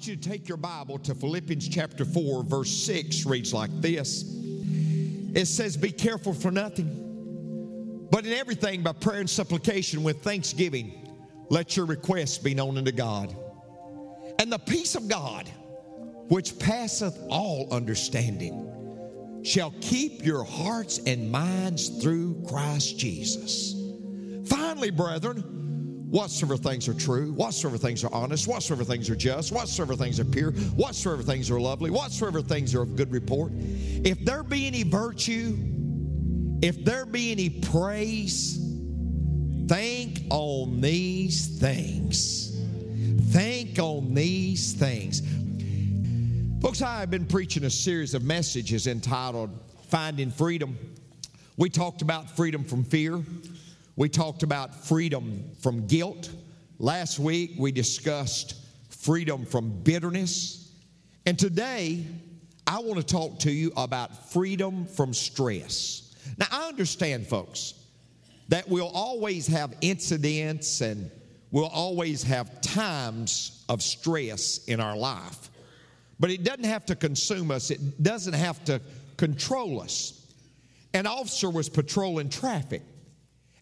want you to take your Bible to Philippians chapter 4, verse 6, reads like this. It says, be careful for nothing, but in everything by prayer and supplication with thanksgiving, let your requests be known unto God. And the peace of God, which passeth all understanding, shall keep your hearts and minds through Christ Jesus. Finally, brethren, whatsoever things are true, whatsoever things are honest, whatsoever things are just, whatsoever things are pure, whatsoever things are lovely, whatsoever things are of good report, if there be any virtue, if there be any praise, think on these things. Think on these things. Folks, I have been preaching a series of messages entitled Finding Freedom. We talked about freedom from fear. We talked about freedom from guilt. Last week, we discussed freedom from bitterness. And today, I want to talk to you about freedom from stress. Now, I understand, folks, that we'll always have incidents and we'll always have times of stress in our life. But it doesn't have to consume us. It doesn't have to control us. An officer was patrolling traffic.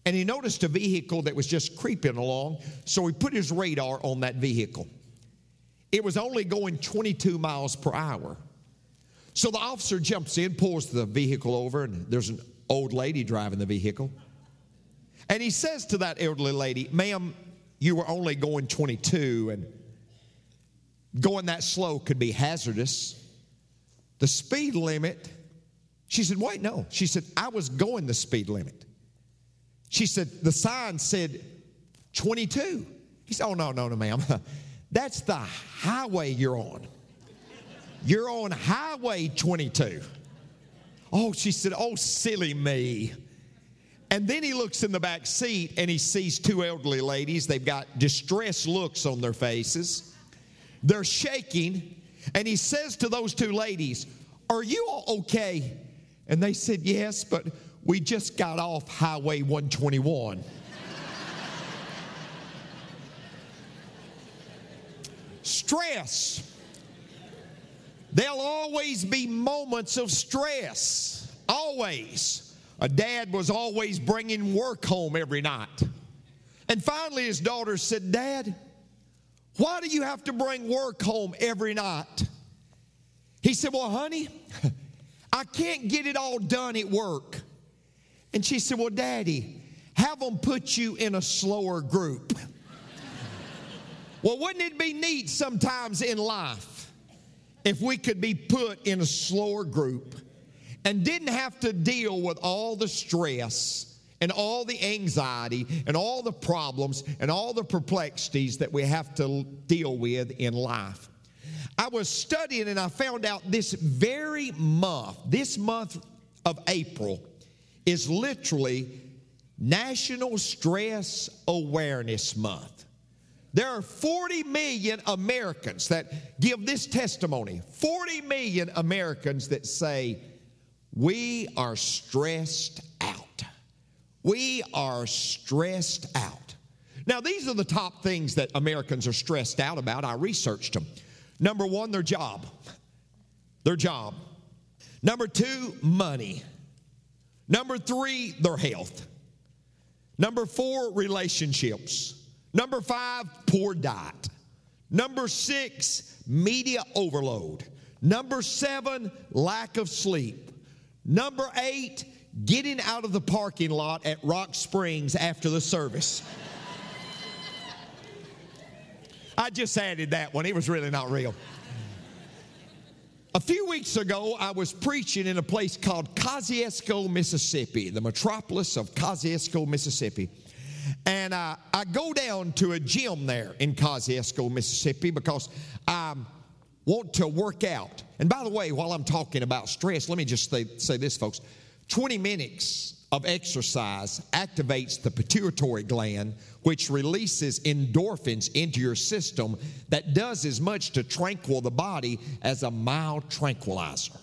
And he noticed a vehicle that was just creeping along, so he put his radar on that vehicle. It was only going 22 miles per hour. So the officer jumps in, pulls the vehicle over, and there's an old lady driving the vehicle. And he says to that elderly lady, ma'am, you were only going 22, and going that slow could be hazardous. The speed limit, she said, wait, no. She said, I was going the speed limit. She said, the sign said 22. He said, oh, no, ma'am. That's the highway you're on. You're on Highway 22. Oh, she said, oh, silly me. And then he looks in the back seat and he sees two elderly ladies. They've got distressed looks on their faces. They're shaking. And he says to those two ladies, are you all okay? And they said, yes, but we just got off Highway 121. Stress. There'll always be moments of stress. Always. A dad was always bringing work home every night. And finally his daughter said, Dad, why do you have to bring work home every night? He said, well, honey, I can't get it all done at work. And she said, well, Daddy, have them put you in a slower group. Well, wouldn't it be neat sometimes in life if we could be put in a slower group and didn't have to deal with all the stress and all the anxiety and all the problems and all the perplexities that we have to deal with in life? I was studying and I found out this very month, this month of April, is literally National Stress Awareness Month. There are 40 million Americans that give this testimony. 40 million Americans that say, we are stressed out. We are stressed out. Now, these are the top things that Americans are stressed out about. I researched them. Number one, their job. Their job. Number two, money. Number three, their health. Number four, relationships. Number five, poor diet. Number six, media overload. Number seven, lack of sleep. Number eight, getting out of the parking lot at Rock Springs after the service. I just added that one. It was really not real. A few weeks ago, I was preaching in a place called Kosciusko, Mississippi, the metropolis of Kosciusko, Mississippi. And I go down to a gym there in Kosciusko, Mississippi, because I want to work out. And by the way, while I'm talking about stress, let me just say this, folks. 20 minutes of exercise activates the pituitary gland, which releases endorphins into your system that does as much to tranquil the body as a mild tranquilizer.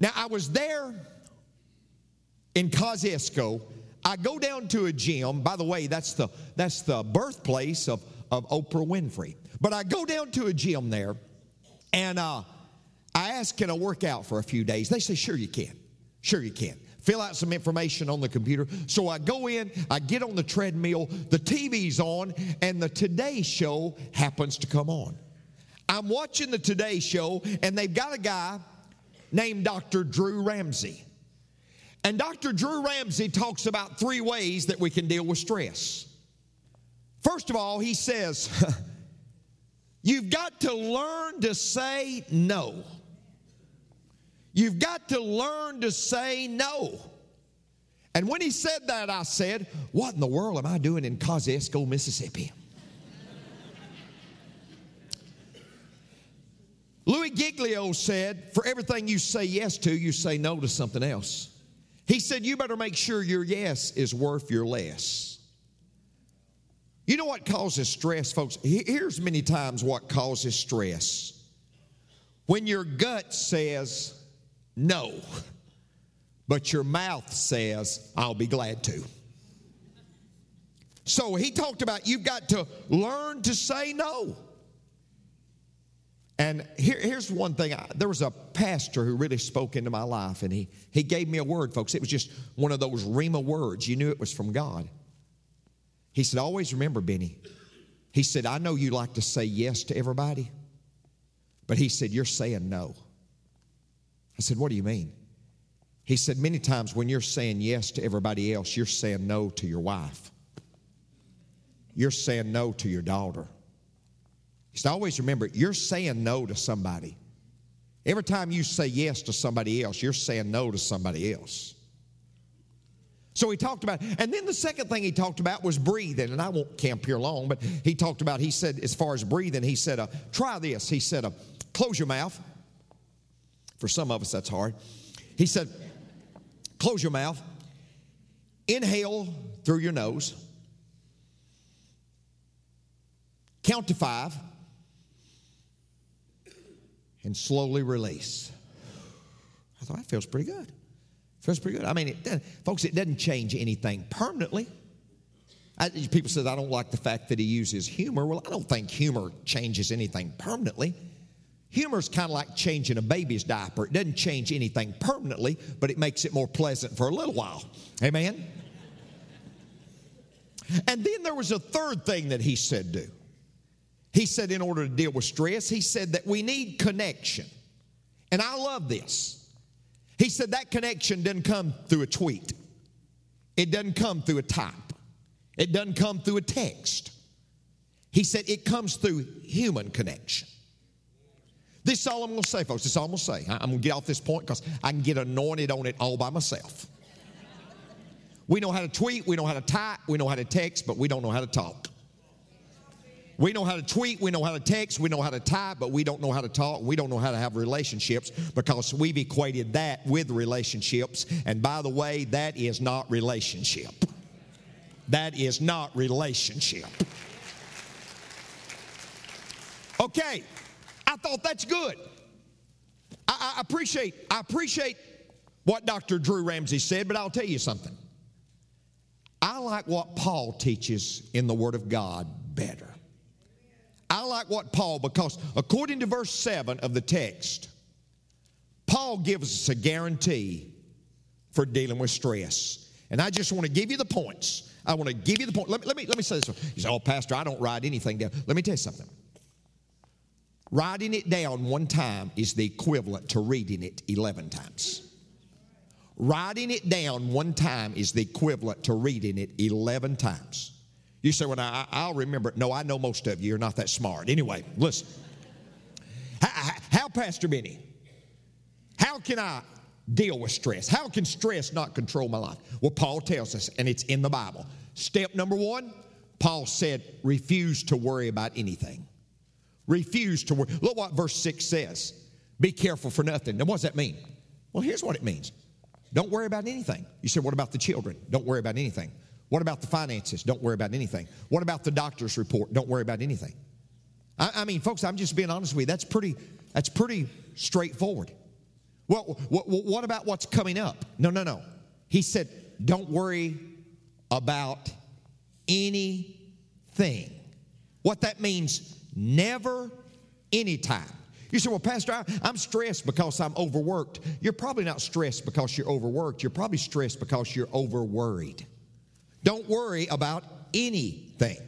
Now, I was there in Kosciusko. I go down to a gym. By the way, that's the birthplace of Oprah Winfrey. But I go down to a gym there, and I ask, can I work out for a few days? They say, sure you can. Sure you can. Fill out some information on the computer. So I go in, I get on the treadmill, the TV's on, and the Today Show happens to come on. I'm watching the Today Show, and they've got a guy named Dr. Drew Ramsey. And Dr. Drew Ramsey talks about three ways that we can deal with stress. First of all, he says, you've got to learn to say no. You've got to learn to say no. And when he said that, I said, what in the world am I doing in Kosciusko, Mississippi? Louis Giglio said, for everything you say yes to, you say no to something else. He said, you better make sure your yes is worth your less. You know what causes stress, folks? Here's many times what causes stress. When your gut says no, but your mouth says, I'll be glad to. So he talked about you've got to learn to say no. And here's one thing. There was a pastor who really spoke into my life, and he gave me a word, folks. It was just one of those Rhema words. You knew it was from God. He said, always remember, Benny. He said, I know you like to say yes to everybody, but he said, you're saying no. I said, what do you mean? He said, many times when you're saying yes to everybody else, you're saying no to your wife. You're saying no to your daughter. He said, always remember, you're saying no to somebody. Every time you say yes to somebody else, you're saying no to somebody else. So he talked about, and then the second thing he talked about was breathing. And I won't camp here long, but he talked about, he said, as far as breathing, he said, try this. He said, close your mouth. For some of us, that's hard. He said, close your mouth. Inhale through your nose. Count to 5. And slowly release. I thought, that feels pretty good. Feels pretty good. I mean, folks, it doesn't change anything permanently. People say, I don't like the fact that he uses humor. Well, I don't think humor changes anything permanently. Humor is kind of like changing a baby's diaper. It doesn't change anything permanently, but it makes it more pleasant for a little while. Amen? And then there was a third thing that he said do. He said in order to deal with stress, he said that we need connection. And I love this. He said that connection doesn't come through a tweet. It doesn't come through a type. It doesn't come through a text. He said it comes through human connection. This is all I'm going to say, folks. This is all I'm going to say. I'm going to get off this point because I can get anointed on it all by myself. We know how to tweet. We know how to type. We know how to text, but we don't know how to talk. We know how to tweet, we know how to text, we know how to type, but we don't know how to talk. We don't know how to have relationships because we've equated that with relationships. And by the way, that is not relationship. That is not relationship. Okay, I thought that's good. I appreciate what Dr. Drew Ramsey said, but I'll tell you something. I like what Paul teaches in the Word of God better. I like what Paul, because according to verse 7 of the text, Paul gives us a guarantee for dealing with stress. And I just want to give you the points. I want to give you the point. Let me say this one. You say, oh, Pastor, I don't write anything down. Let me tell you something. Writing it down one time is the equivalent to reading it 11 times. Writing it down one time is the equivalent to reading it 11 times. You say, well, I'll remember it. No, I know most of you are not that smart. Anyway, listen. How, Pastor Benny, how can I deal with stress? How can stress not control my life? Well, Paul tells us, and it's in the Bible. Step number 1, Paul said, refuse to worry about anything. Refuse to worry. Look what verse 6 says. Be careful for nothing. Now, what does that mean? Well, here's what it means. Don't worry about anything. You say, what about the children? Don't worry about anything. What about the finances? Don't worry about anything. What about the doctor's report? Don't worry about anything. I mean, folks, I'm just being honest with you. That's pretty straightforward. Well, what about what's coming up? No. He said, don't worry about anything. What that means, Never, anytime. You say, well, Pastor, I'm stressed because I'm overworked. You're probably not stressed because you're overworked. You're probably stressed because you're overworried. Don't worry about anything.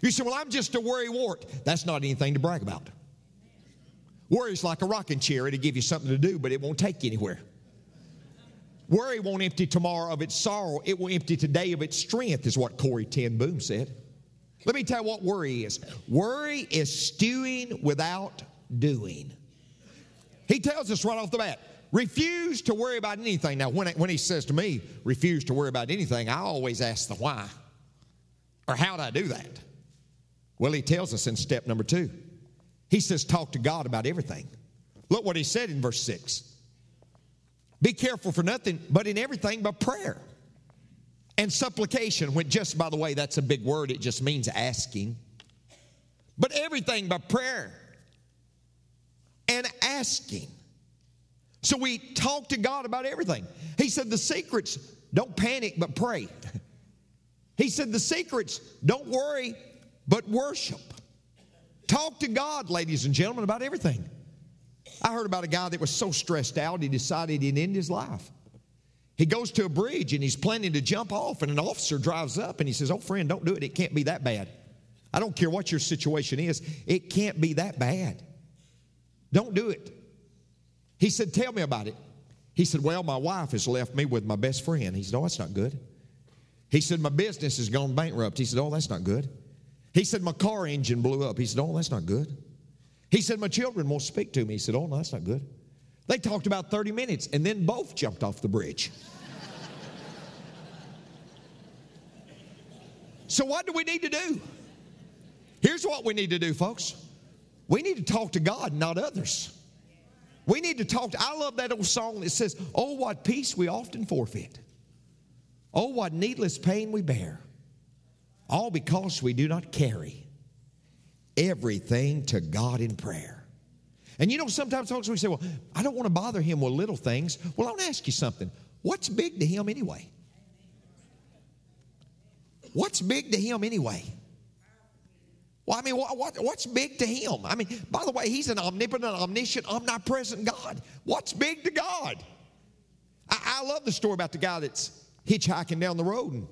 You say, well, I'm just a worrywart. That's not anything to brag about. Worry's like a rocking chair. It'll give you something to do, but it won't take you anywhere. Worry won't empty tomorrow of its sorrow. It will empty today of its strength, is what Corey Ten Boom said. Let me tell you what worry is. Worry is stewing without doing. He tells us right off the bat, refuse to worry about anything. Now, when he says to me, refuse to worry about anything, I always ask the why. Or how do I do that? Well, he tells us in step number 2. He says, talk to God about everything. Look what he said in verse 6. Be careful for nothing, but in everything by prayer and supplication. Which just, by the way, that's a big word. It just means asking. But everything by prayer and asking. So we talk to God about everything. He said the secret's, don't panic, but pray. He said the secret's, don't worry, but worship. Talk to God, ladies and gentlemen, about everything. I heard about a guy that was so stressed out, he decided he'd end his life. He goes to a bridge, and he's planning to jump off, and an officer drives up, and he says, oh, friend, don't do it. It can't be that bad. I don't care what your situation is. It can't be that bad. Don't do it. He said, tell me about it. He said, well, my wife has left me with my best friend. He said, oh, that's not good. He said, my business has gone bankrupt. He said, oh, that's not good. He said, my car engine blew up. He said, oh, that's not good. He said, my children won't speak to me. He said, oh, no, that's not good. They talked about 30 minutes, and then both jumped off the bridge. So what do we need to do? Here's what we need to do, folks. We need to talk to God, not others. We need to talk to, I love that old song that says, oh, what peace we often forfeit. Oh, what needless pain we bear. All because we do not carry everything to God in prayer. And you know, sometimes folks, we say, well, I don't want to bother him with little things. Well, I want to ask you something. What's big to him anyway? What's big to him anyway? Well, I mean, what's big to him? I mean, by the way, he's an omnipotent, omniscient, omnipresent God. What's big to God? I love the story about the guy that's hitchhiking down the road and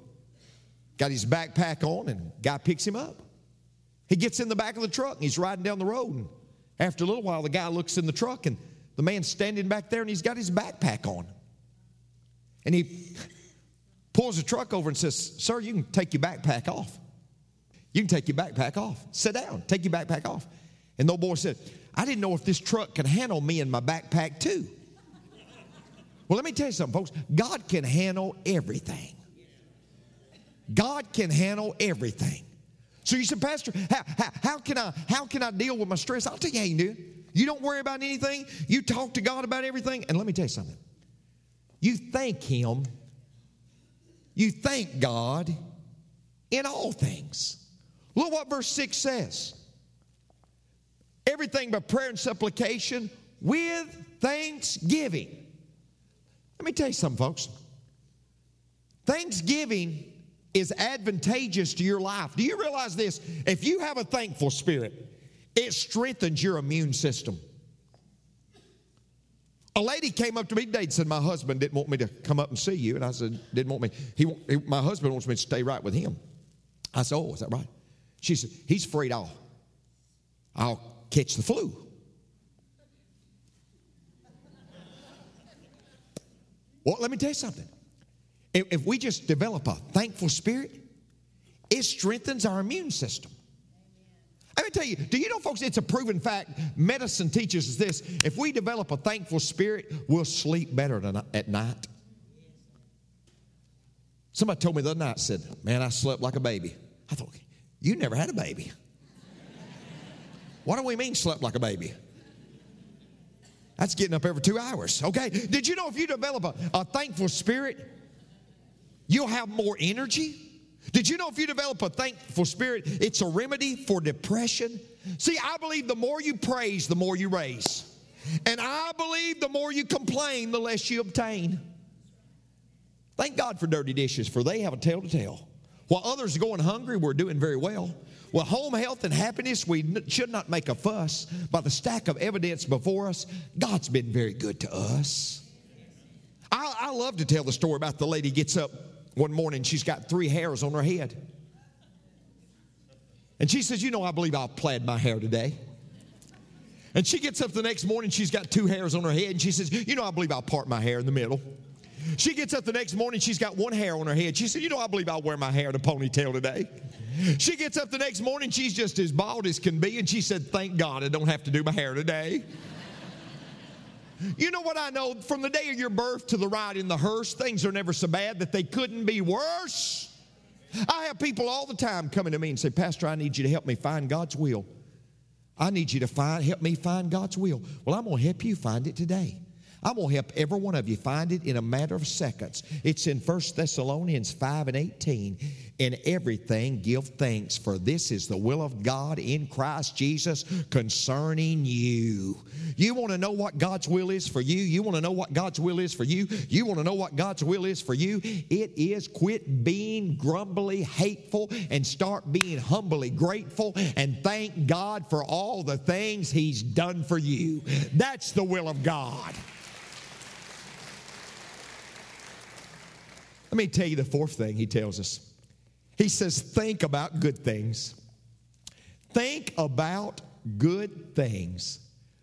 got his backpack on, and guy picks him up. He gets in the back of the truck, and he's riding down the road. And after a little while, the guy looks in the truck, and the man's standing back there, and he's got his backpack on. And he pulls the truck over and says, sir, you can take your backpack off. You can take your backpack off. Sit down. Take your backpack off. And the old boy said, I didn't know if this truck could handle me and my backpack too. Well, let me tell you something, folks. God can handle everything. God can handle everything. So you said, Pastor, how can I deal with my stress? I'll tell you how you do. You don't worry about anything. You talk to God about everything. And let me tell you something. You thank him. You thank God in all things. Look what verse 6 says. Everything by prayer and supplication with thanksgiving. Let me tell you something, folks. Thanksgiving is advantageous to your life. Do you realize this? If you have a thankful spirit, it strengthens your immune system. A lady came up to me today and said, my husband didn't want me to come up and see you. And I said, didn't want me. My husband wants me to stay right with him. I said, oh, is that right? She said, he's afraid I'll catch the flu. Well, let me tell you something. If we just develop a thankful spirit, it strengthens our immune system. I'm going to tell you, do you know, folks, it's a proven fact. Medicine teaches us this. If we develop a thankful spirit, we'll sleep better at night. Somebody told me the other night, said, man, I slept like a baby. I thought, you never had a baby. What do we mean slept like a baby? That's getting up every 2 hours, okay? Did you know if you develop a thankful spirit, you'll have more energy? Did you know if you develop a thankful spirit, it's a remedy for depression? See, I believe the more you praise, the more you raise. And I believe the more you complain, the less you obtain. Thank God for dirty dishes, for they have a tale to tell. While others are going hungry, we're doing very well. Well, home, health, and happiness, we should not make a fuss by the stack of evidence before us. God's been very good to us. I love to tell the story about the lady gets up one morning. She's got 3 hairs on her head. And she says, you know, I believe I'll plaid my hair today. And she gets up the next morning. She's got 2 hairs on her head. And she says, you know, I believe I'll part my hair in the middle. She gets up the next morning. She's got 1 hair on her head. She said, you know, I believe I'll wear my hair in a ponytail today. She gets up the next morning. She's just as bald as can be. And she said, thank God I don't have to do my hair today. You know what I know? From the day of your birth to the ride in the hearse, things are never so bad that they couldn't be worse. I have people all the time coming to me and say, Pastor, I need you to help me find God's will. I need you to help me find God's will. Well, I'm going to help you find it today. I'm going to help every one of you find it in a matter of seconds. It's in 1 Thessalonians 5:18. In everything give thanks, for this is the will of God in Christ Jesus concerning you. You want to know what God's will is for you? You want to know what God's will is for you? You want to know what God's will is for you? It is quit being grumbly, hateful, and start being humbly grateful and thank God for all the things He's done for you. That's the will of God. Let me tell you the 4th thing he tells us. He says, think about good things. Think about good things.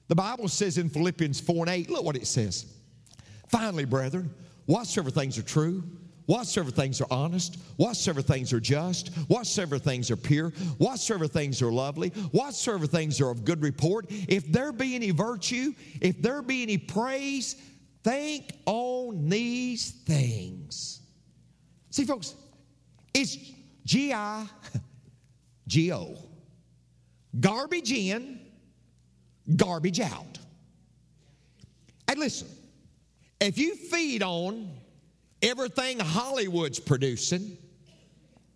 The Bible says in Philippians 4:8, look what it says. Finally, brethren, whatsoever things are true, whatsoever things are honest, whatsoever things are just, whatsoever things are pure, whatsoever things are lovely, whatsoever things are of good report, if there be any virtue, if there be any praise, think on these things. See, folks, it's G-I-G-O. Garbage in, garbage out. And listen, if you feed on everything Hollywood's producing,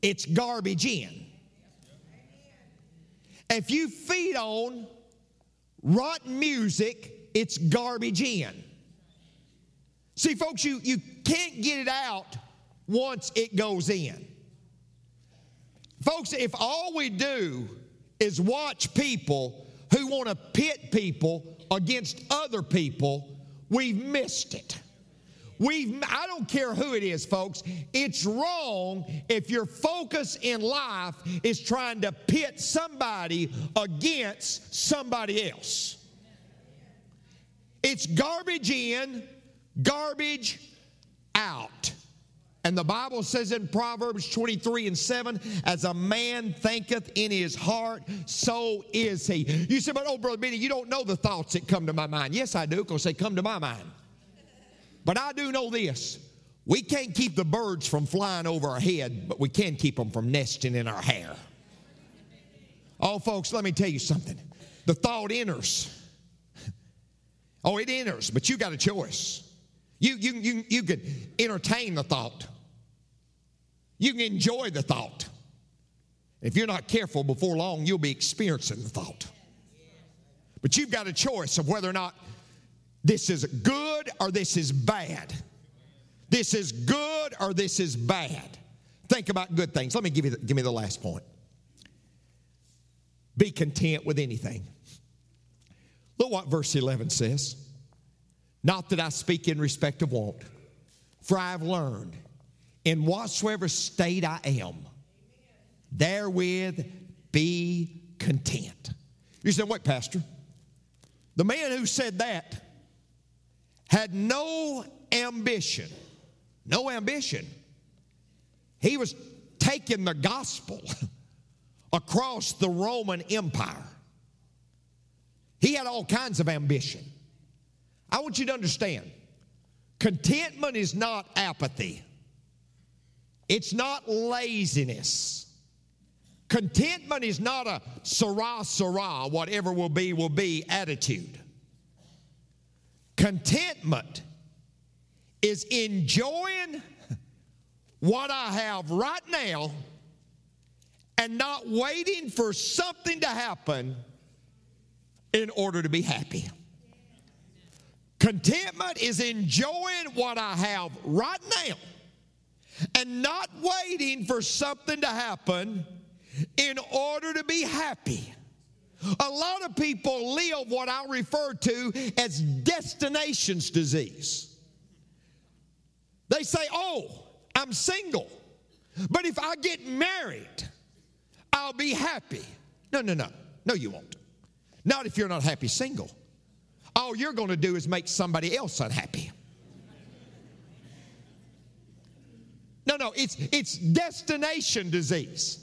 it's garbage in. If you feed on rotten music, it's garbage in. See, folks, you can't get it out once it goes in. Folks, if all we do is watch people who want to pit people against other people, we've missed it. I don't care who it is, folks. It's wrong if your focus in life is trying to pit somebody against somebody else. It's garbage in, garbage out. And the Bible says in Proverbs 23:7, as a man thinketh in his heart, so is he. You say, but oh, Brother Benny, you don't know the thoughts that come to my mind. Yes, I do, because they come to my mind. But I do know this. We can't keep the birds from flying over our head, but we can keep them from nesting in our hair. Oh, folks, let me tell you something. The thought enters. Oh, it enters, but you got a choice. You could entertain the thought. You can enjoy the thought. If you're not careful, before long, you'll be experiencing the thought. But you've got a choice of whether or not this is good or this is bad. This is good or this is bad. Think about good things. Let me give me the last point. Be content with anything. Look what verse 11 says. Not that I speak in respect of want, for I have learned in whatsoever state I am, therewith be content. You say, wait, Pastor. The man who said that had no ambition. He was taking the gospel across the Roman Empire. He had all kinds of ambition. I want you to understand, contentment is not apathy. It's not laziness. Contentment is not a sirrah, whatever will be attitude. Contentment is enjoying what I have right now and not waiting for something to happen in order to be happy. Contentment is enjoying what I have right now and not waiting for something to happen in order to be happy. A lot of people live what I refer to as destinations disease. They say, oh, I'm single, but if I get married, I'll be happy. No, no, no. No, you won't. Not if you're not happy single. All you're going to do is make somebody else unhappy. No, no, it's destination disease.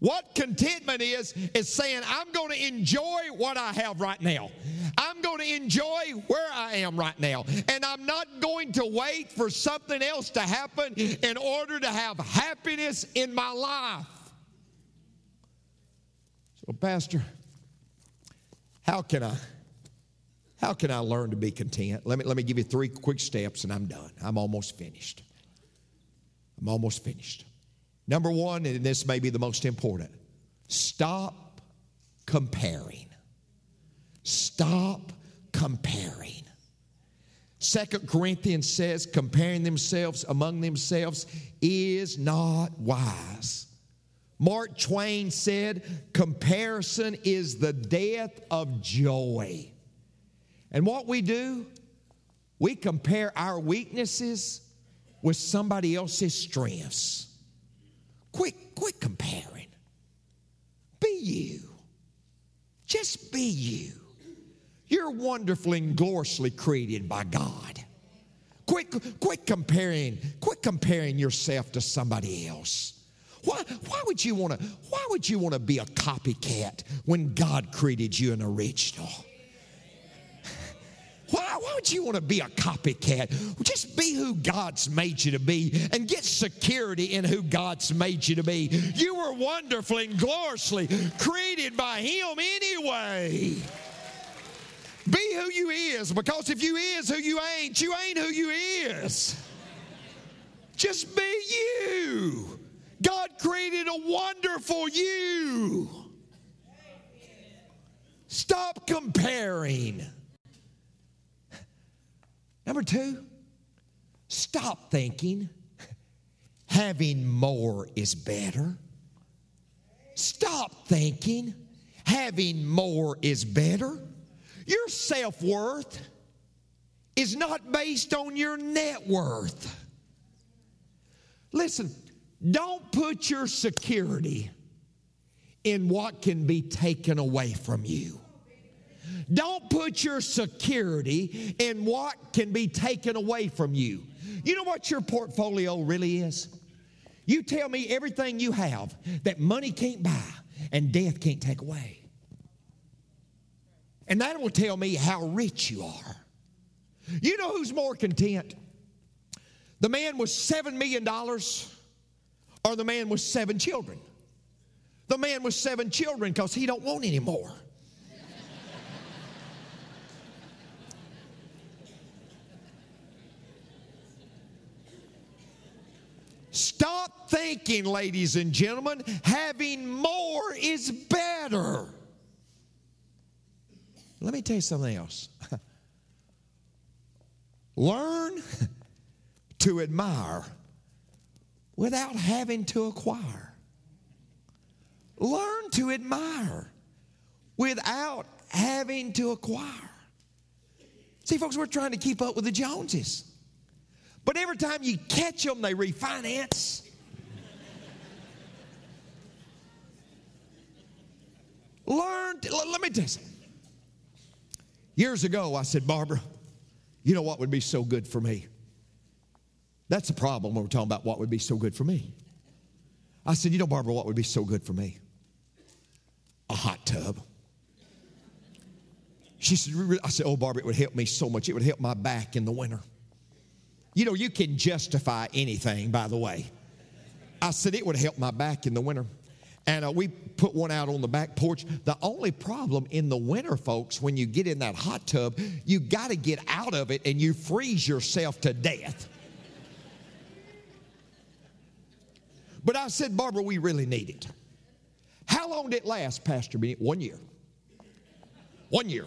What contentment is saying, I'm going to enjoy what I have right now. I'm going to enjoy where I am right now. And I'm not going to wait for something else to happen in order to have happiness in my life. So, Pastor, how can I learn to be content? Let me give you three quick steps and I'm done. I'm almost finished. Number one, and this may be the most important, stop comparing. Stop comparing. 2 Corinthians says comparing themselves among themselves is not wise. Mark Twain said comparison is the death of joy. And what we do, we compare our weaknesses with somebody else's strengths. Quit comparing. Be you. Just be you. You're wonderfully and gloriously created by God. Quit comparing yourself to somebody else. Why would you want to be a copycat when God created you an original? Why would you want to be a copycat? Just be who God's made you to be and get security in who God's made you to be. You were wonderfully and gloriously created by Him anyway. Be who you is, because if you is who you ain't who you is. Just be you. God created a wonderful you. Stop comparing. Number two, stop thinking having more is better. Stop thinking having more is better. Your self-worth is not based on your net worth. Listen, don't put your security in what can be taken away from you. Don't put your security in what can be taken away from you. You know what your portfolio really is? You tell me everything you have that money can't buy and death can't take away. And that will tell me how rich you are. You know who's more content? The man with $7 million or the man with 7 children? The man with 7 children, because he don't want any more. Stop thinking, ladies and gentlemen, having more is better. Let me tell you something else. Learn to admire without having to acquire. Learn to admire without having to acquire. See, folks, we're trying to keep up with the Joneses. But every time you catch them, they refinance. Let me tell you something. Years ago, I said, Barbara, you know what would be so good for me? That's the problem when we're talking about what would be so good for me. I said, you know, Barbara, what would be so good for me? A hot tub. She said, I said, oh, Barbara, it would help me so much. It would help my back in the winter. You know, you can justify anything, by the way. I said, it would help my back in the winter. And we put one out on the back porch. The only problem in the winter, folks, when you get in that hot tub, you got to get out of it and you freeze yourself to death. But I said, Barbara, we really need it. How long did it last, Pastor Bennett? 1 year. 1 year.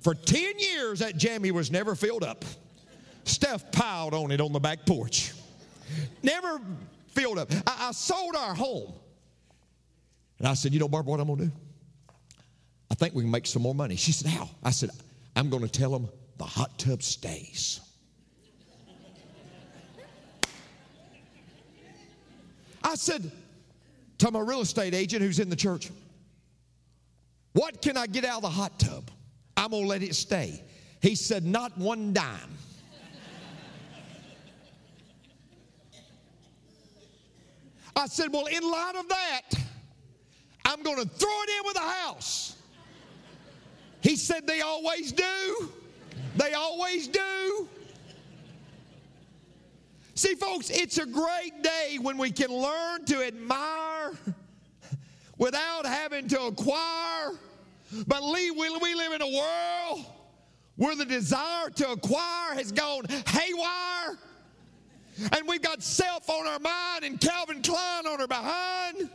For 10 years, that jammy was never filled up. Stuff piled on it on the back porch. Never filled up. I sold our home And I said, you know, Barbara, what I'm going to do? I think we can make some more money. She said, how? I said, I'm going to tell them the hot tub stays. I said to my real estate agent who's in the church, what can I get out of the hot tub? I'm going to let it stay. He said, not one dime. I said, well, in light of that, I'm going to throw it in with a house. He said, they always do. They always do. See, folks, it's a great day when we can learn to admire without having to acquire. But we live in a world where the desire to acquire has gone haywire. And we've got self on our mind and Calvin Klein on our behind.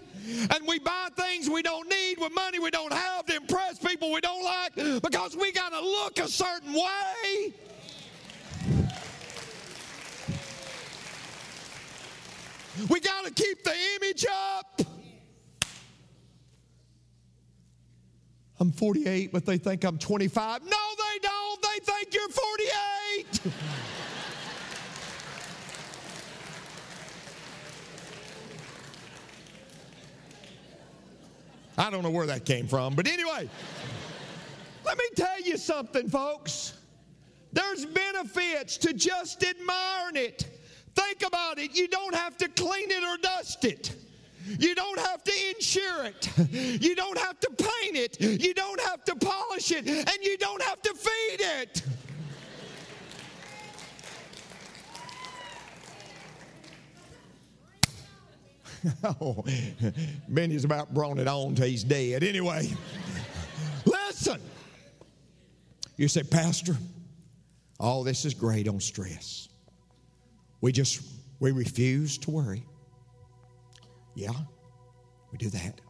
And we buy things we don't need with money we don't have to impress people we don't like because we got to look a certain way. We got to keep the image up. I'm 48, but they think I'm 25. No, they don't. They think you're 48. I don't know where that came from, but anyway, let me tell you something, folks. There's benefits to just admiring it. Think about it. You don't have to clean it or dust it. You don't have to insure it. You don't have to paint it. You don't have to polish it. And you don't have to feed it. Oh, Benny's about brought it on till he's dead. Anyway, listen. You say, Pastor, all this is great on stress. We refuse to worry. Yeah, we do that.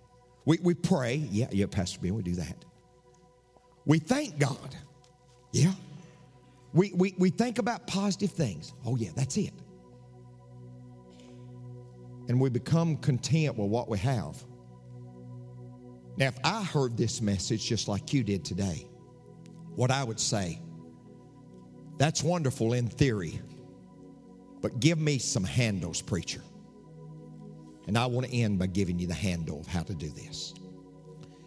We pray. Yeah, Pastor Ben, we do that. We thank God. Yeah. We think about positive things. Oh, yeah, that's it. And we become content with what we have. Now, if I heard this message just like you did today, what I would say, that's wonderful in theory, but give me some handles, preacher. And I want to end by giving you the handle of how to do this.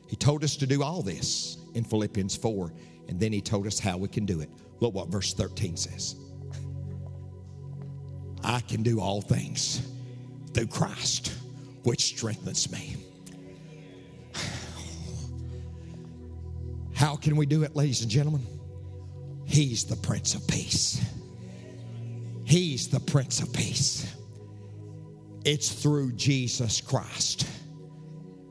He told us to do all this in Philippians 4, and then he told us how we can do it. Look what verse 13 says. I can do all things through Christ, which strengthens me. How can we do it, ladies and gentlemen? He's the Prince of Peace. He's the Prince of Peace. It's through Jesus Christ.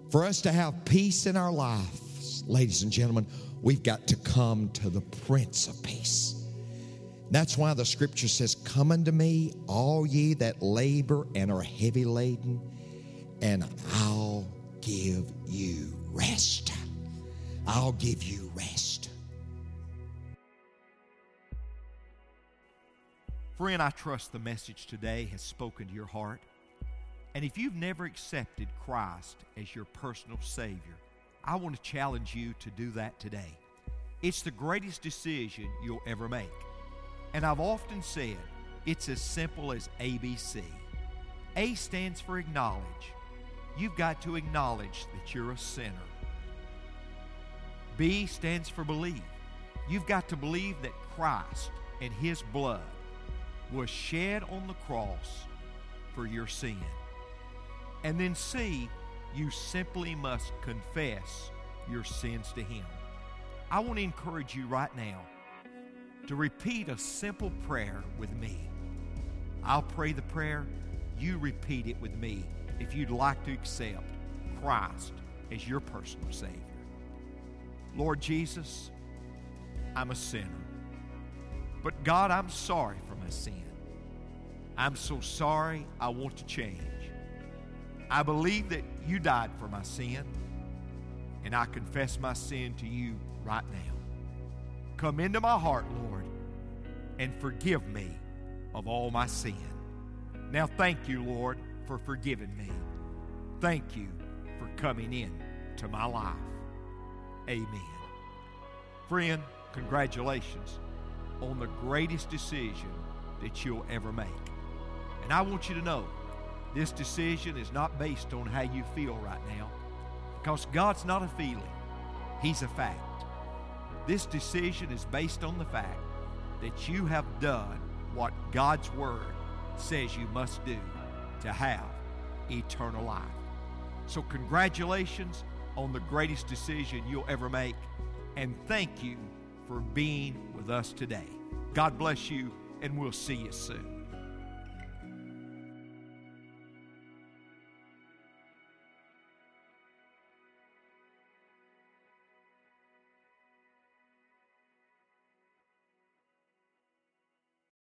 For us to have peace in our lives, ladies and gentlemen, we've got to come to the Prince of Peace. That's why the Scripture says, come unto me, all ye that labor and are heavy laden, and I'll give you rest. I'll give you rest. Friend, I trust the message today has spoken to your heart. And if you've never accepted Christ as your personal Savior, I want to challenge you to do that today. It's the greatest decision you'll ever make. And I've often said, it's as simple as ABC. A stands for acknowledge. You've got to acknowledge that you're a sinner. B stands for believe. You've got to believe that Christ and His blood was shed on the cross for your sin. And then C, you simply must confess your sins to Him. I want to encourage you right now to repeat a simple prayer with me. I'll pray the prayer. You repeat it with me if you'd like to accept Christ as your personal Savior. Lord Jesus, I'm a sinner. But God, I'm sorry for my sin. I'm so sorry. I want to change. I believe that you died for my sin, and I confess my sin to you right now. Come into my heart, Lord, and forgive me of all my sin. Now, thank you, Lord, for forgiving me. Thank you for coming in to my life. Amen. Friend, congratulations on the greatest decision that you'll ever make. And I want you to know, this decision is not based on how you feel right now, because God's not a feeling. He's a fact. This decision is based on the fact that you have done what God's Word says you must do to have eternal life. So congratulations on the greatest decision you'll ever make, and thank you for being with us today. God bless you, and we'll see you soon.